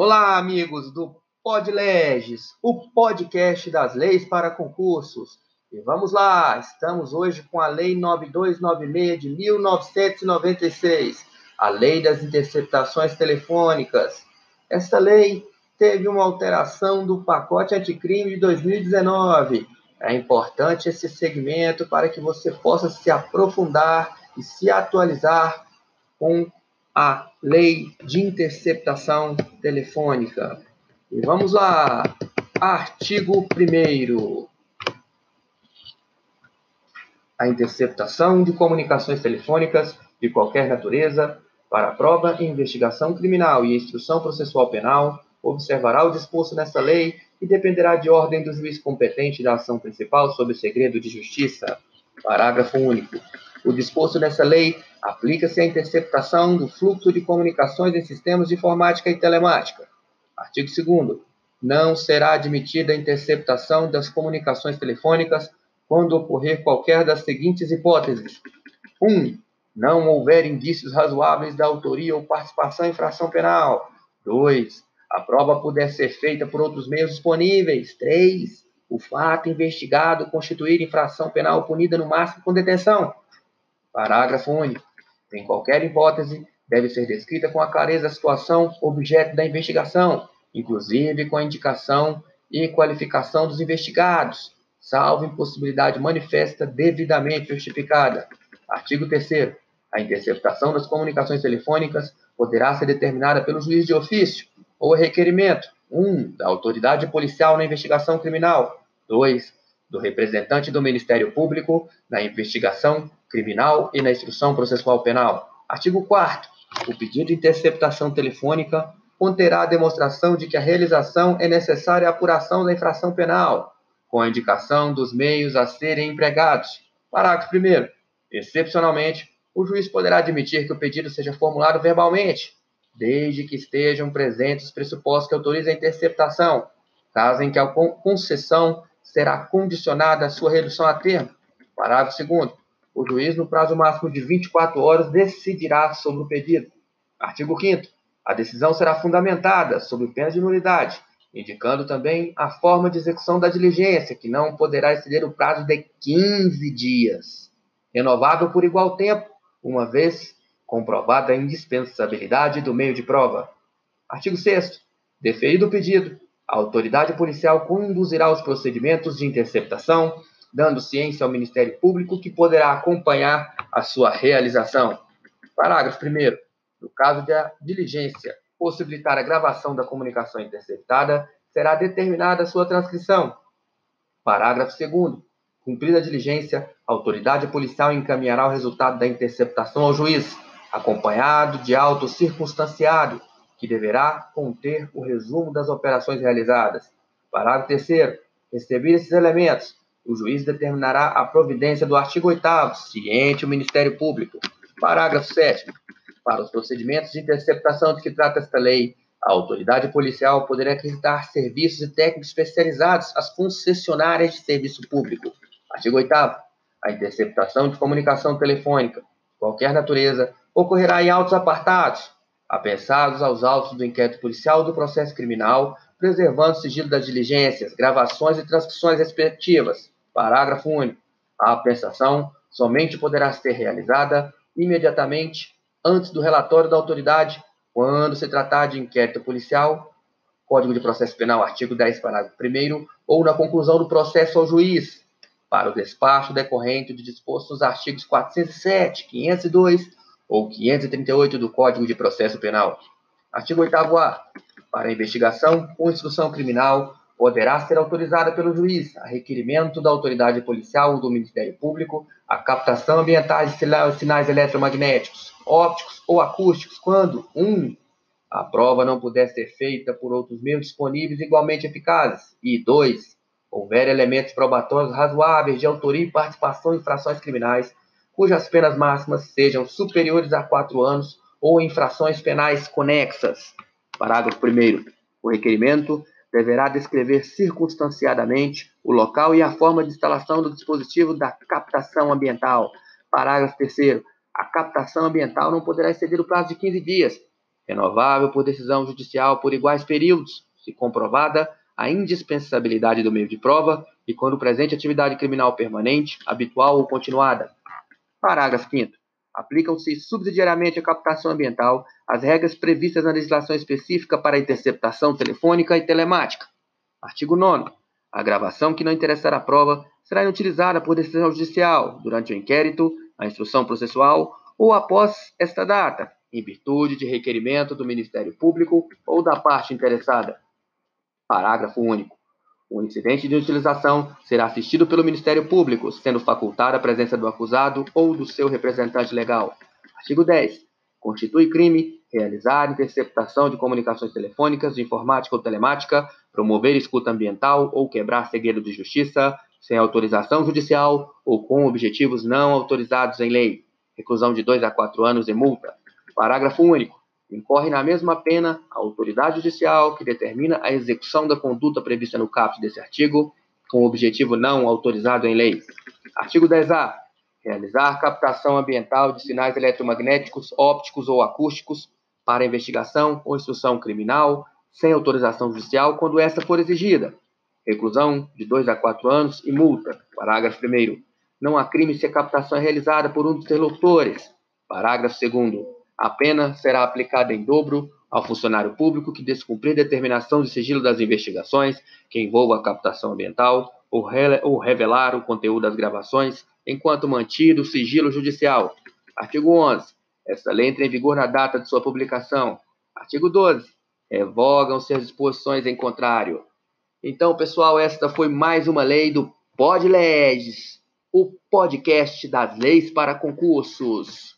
Olá, amigos do PodLeges, o podcast das leis para concursos. E vamos lá, estamos hoje com a Lei 9296 de 1996, a Lei das Interceptações Telefônicas. Esta lei teve uma alteração do pacote anticrime de 2019. É importante esse segmento para que você possa se aprofundar e se atualizar com a Lei de Interceptação Telefônica. E vamos lá, artigo 1º. A interceptação de comunicações telefônicas de qualquer natureza para prova e investigação criminal e instrução processual penal observará o disposto nesta lei e dependerá de ordem do juiz competente da ação principal sob segredo de justiça. Parágrafo único. O disposto nessa lei aplica-se à interceptação do fluxo de comunicações em sistemas de informática e telemática. Artigo 2º. Não será admitida a interceptação das comunicações telefônicas quando ocorrer qualquer das seguintes hipóteses. 1. Não houver indícios razoáveis da autoria ou participação em infração penal. 2. A prova puder ser feita por outros meios disponíveis. 3. O fato investigado constituir infração penal punida no máximo com detenção. Parágrafo único. Em qualquer hipótese, deve ser descrita com a clareza a situação objeto da investigação, inclusive com a indicação e qualificação dos investigados, salvo impossibilidade manifesta devidamente justificada. Artigo 3º. A interceptação das comunicações telefônicas poderá ser determinada pelo juiz de ofício ou requerimento 1. Da autoridade policial na investigação criminal. 2. Do representante do Ministério Público na investigação criminal e na instrução processual penal. Artigo 4º. O pedido de interceptação telefônica conterá a demonstração de que a realização é necessária à apuração da infração penal, com a indicação dos meios a serem empregados. Parágrafo 1º. Excepcionalmente, o juiz poderá admitir que o pedido seja formulado verbalmente, desde que estejam presentes os pressupostos que autorizem a interceptação, caso em que a concessão será condicionada à sua redução a termo. Parágrafo 2º. O juiz, no prazo máximo de 24 horas, decidirá sobre o pedido. Artigo 5º. A decisão será fundamentada sobre pena de nulidade, indicando também a forma de execução da diligência, que não poderá exceder o prazo de 15 dias, renovável por igual tempo, uma vez comprovada a indispensabilidade do meio de prova. Artigo 6º. Deferido o pedido, a autoridade policial conduzirá os procedimentos de interceptação, dando ciência ao Ministério Público, que poderá acompanhar a sua realização. Parágrafo 1º. No caso da diligência possibilitar a gravação da comunicação interceptada, será determinada a sua transcrição. Parágrafo 2º. Cumprida a diligência, a autoridade policial encaminhará o resultado da interceptação ao juiz, acompanhado de auto circunstanciado, que deverá conter o resumo das operações realizadas. Parágrafo 3º. Recebidos esses elementos, o juiz determinará a providência do artigo 8º, ciente o Ministério Público. Parágrafo 7º. Para os procedimentos de interceptação de que trata esta lei, a autoridade policial poderá requisitar serviços e técnicos especializados às concessionárias de serviço público. Artigo 8º. A interceptação de comunicação telefônica, de qualquer natureza, ocorrerá em autos apartados, apensados aos autos do inquérito policial ou do processo criminal, preservando o sigilo das diligências, gravações e transcrições respectivas. Parágrafo único. A apreensão somente poderá ser realizada imediatamente antes do relatório da autoridade, quando se tratar de inquérito policial, Código de Processo Penal, artigo 10, parágrafo 1º, ou na conclusão do processo ao juiz, para o despacho decorrente de disposto nos artigos 407, 502 ou 538 do Código de Processo Penal. Artigo 8º-A. Para a investigação ou instrução criminal, poderá ser autorizada pelo juiz, a requerimento da autoridade policial ou do Ministério Público, a captação ambiental de sinais eletromagnéticos, ópticos ou acústicos, quando 1. A prova não puder ser feita por outros meios disponíveis igualmente eficazes, e 2. Houver elementos probatórios razoáveis de autoria e participação em infrações criminais, cujas penas máximas sejam superiores a 4 anos ou infrações penais conexas. Parágrafo 1º. O requerimento deverá descrever circunstanciadamente o local e a forma de instalação do dispositivo da captação ambiental. Parágrafo 3º. A captação ambiental não poderá exceder o prazo de 15 dias, renovável por decisão judicial por iguais períodos, se comprovada a indispensabilidade do meio de prova e quando presente atividade criminal permanente, habitual ou continuada. Parágrafo 5º. Aplicam-se subsidiariamente à captação ambiental as regras previstas na legislação específica para interceptação telefônica e telemática. Artigo 9º. A gravação que não interessar à prova será inutilizada por decisão judicial durante o inquérito, a instrução processual ou após esta data, em virtude de requerimento do Ministério Público ou da parte interessada. Parágrafo único. O incidente de utilização será assistido pelo Ministério Público, sendo facultada a presença do acusado ou do seu representante legal. Artigo 10. Constitui crime realizar interceptação de comunicações telefônicas, de informática ou telemática, promover escuta ambiental ou quebrar segredo de justiça, sem autorização judicial ou com objetivos não autorizados em lei. Reclusão de 2 a 4 anos e multa. Parágrafo único. Incorre na mesma pena a autoridade judicial que determina a execução da conduta prevista no caput deste artigo, com objetivo não autorizado em lei. Artigo 10A. Realizar captação ambiental de sinais eletromagnéticos, ópticos ou acústicos para investigação ou instrução criminal, sem autorização judicial, quando essa for exigida. Reclusão de 2 a 4 anos e multa. Parágrafo 1º. Não há crime se a captação é realizada por um dos interlocutores. Parágrafo 2º. A pena será aplicada em dobro ao funcionário público que descumprir determinação de sigilo das investigações que envolva a captação ambiental ou revelar o conteúdo das gravações enquanto mantido o sigilo judicial. Artigo 11. Esta lei entra em vigor na data de sua publicação. Artigo 12. Revogam-se as disposições em contrário. Então, pessoal, esta foi mais uma lei do Podlegis, o podcast das leis para concursos.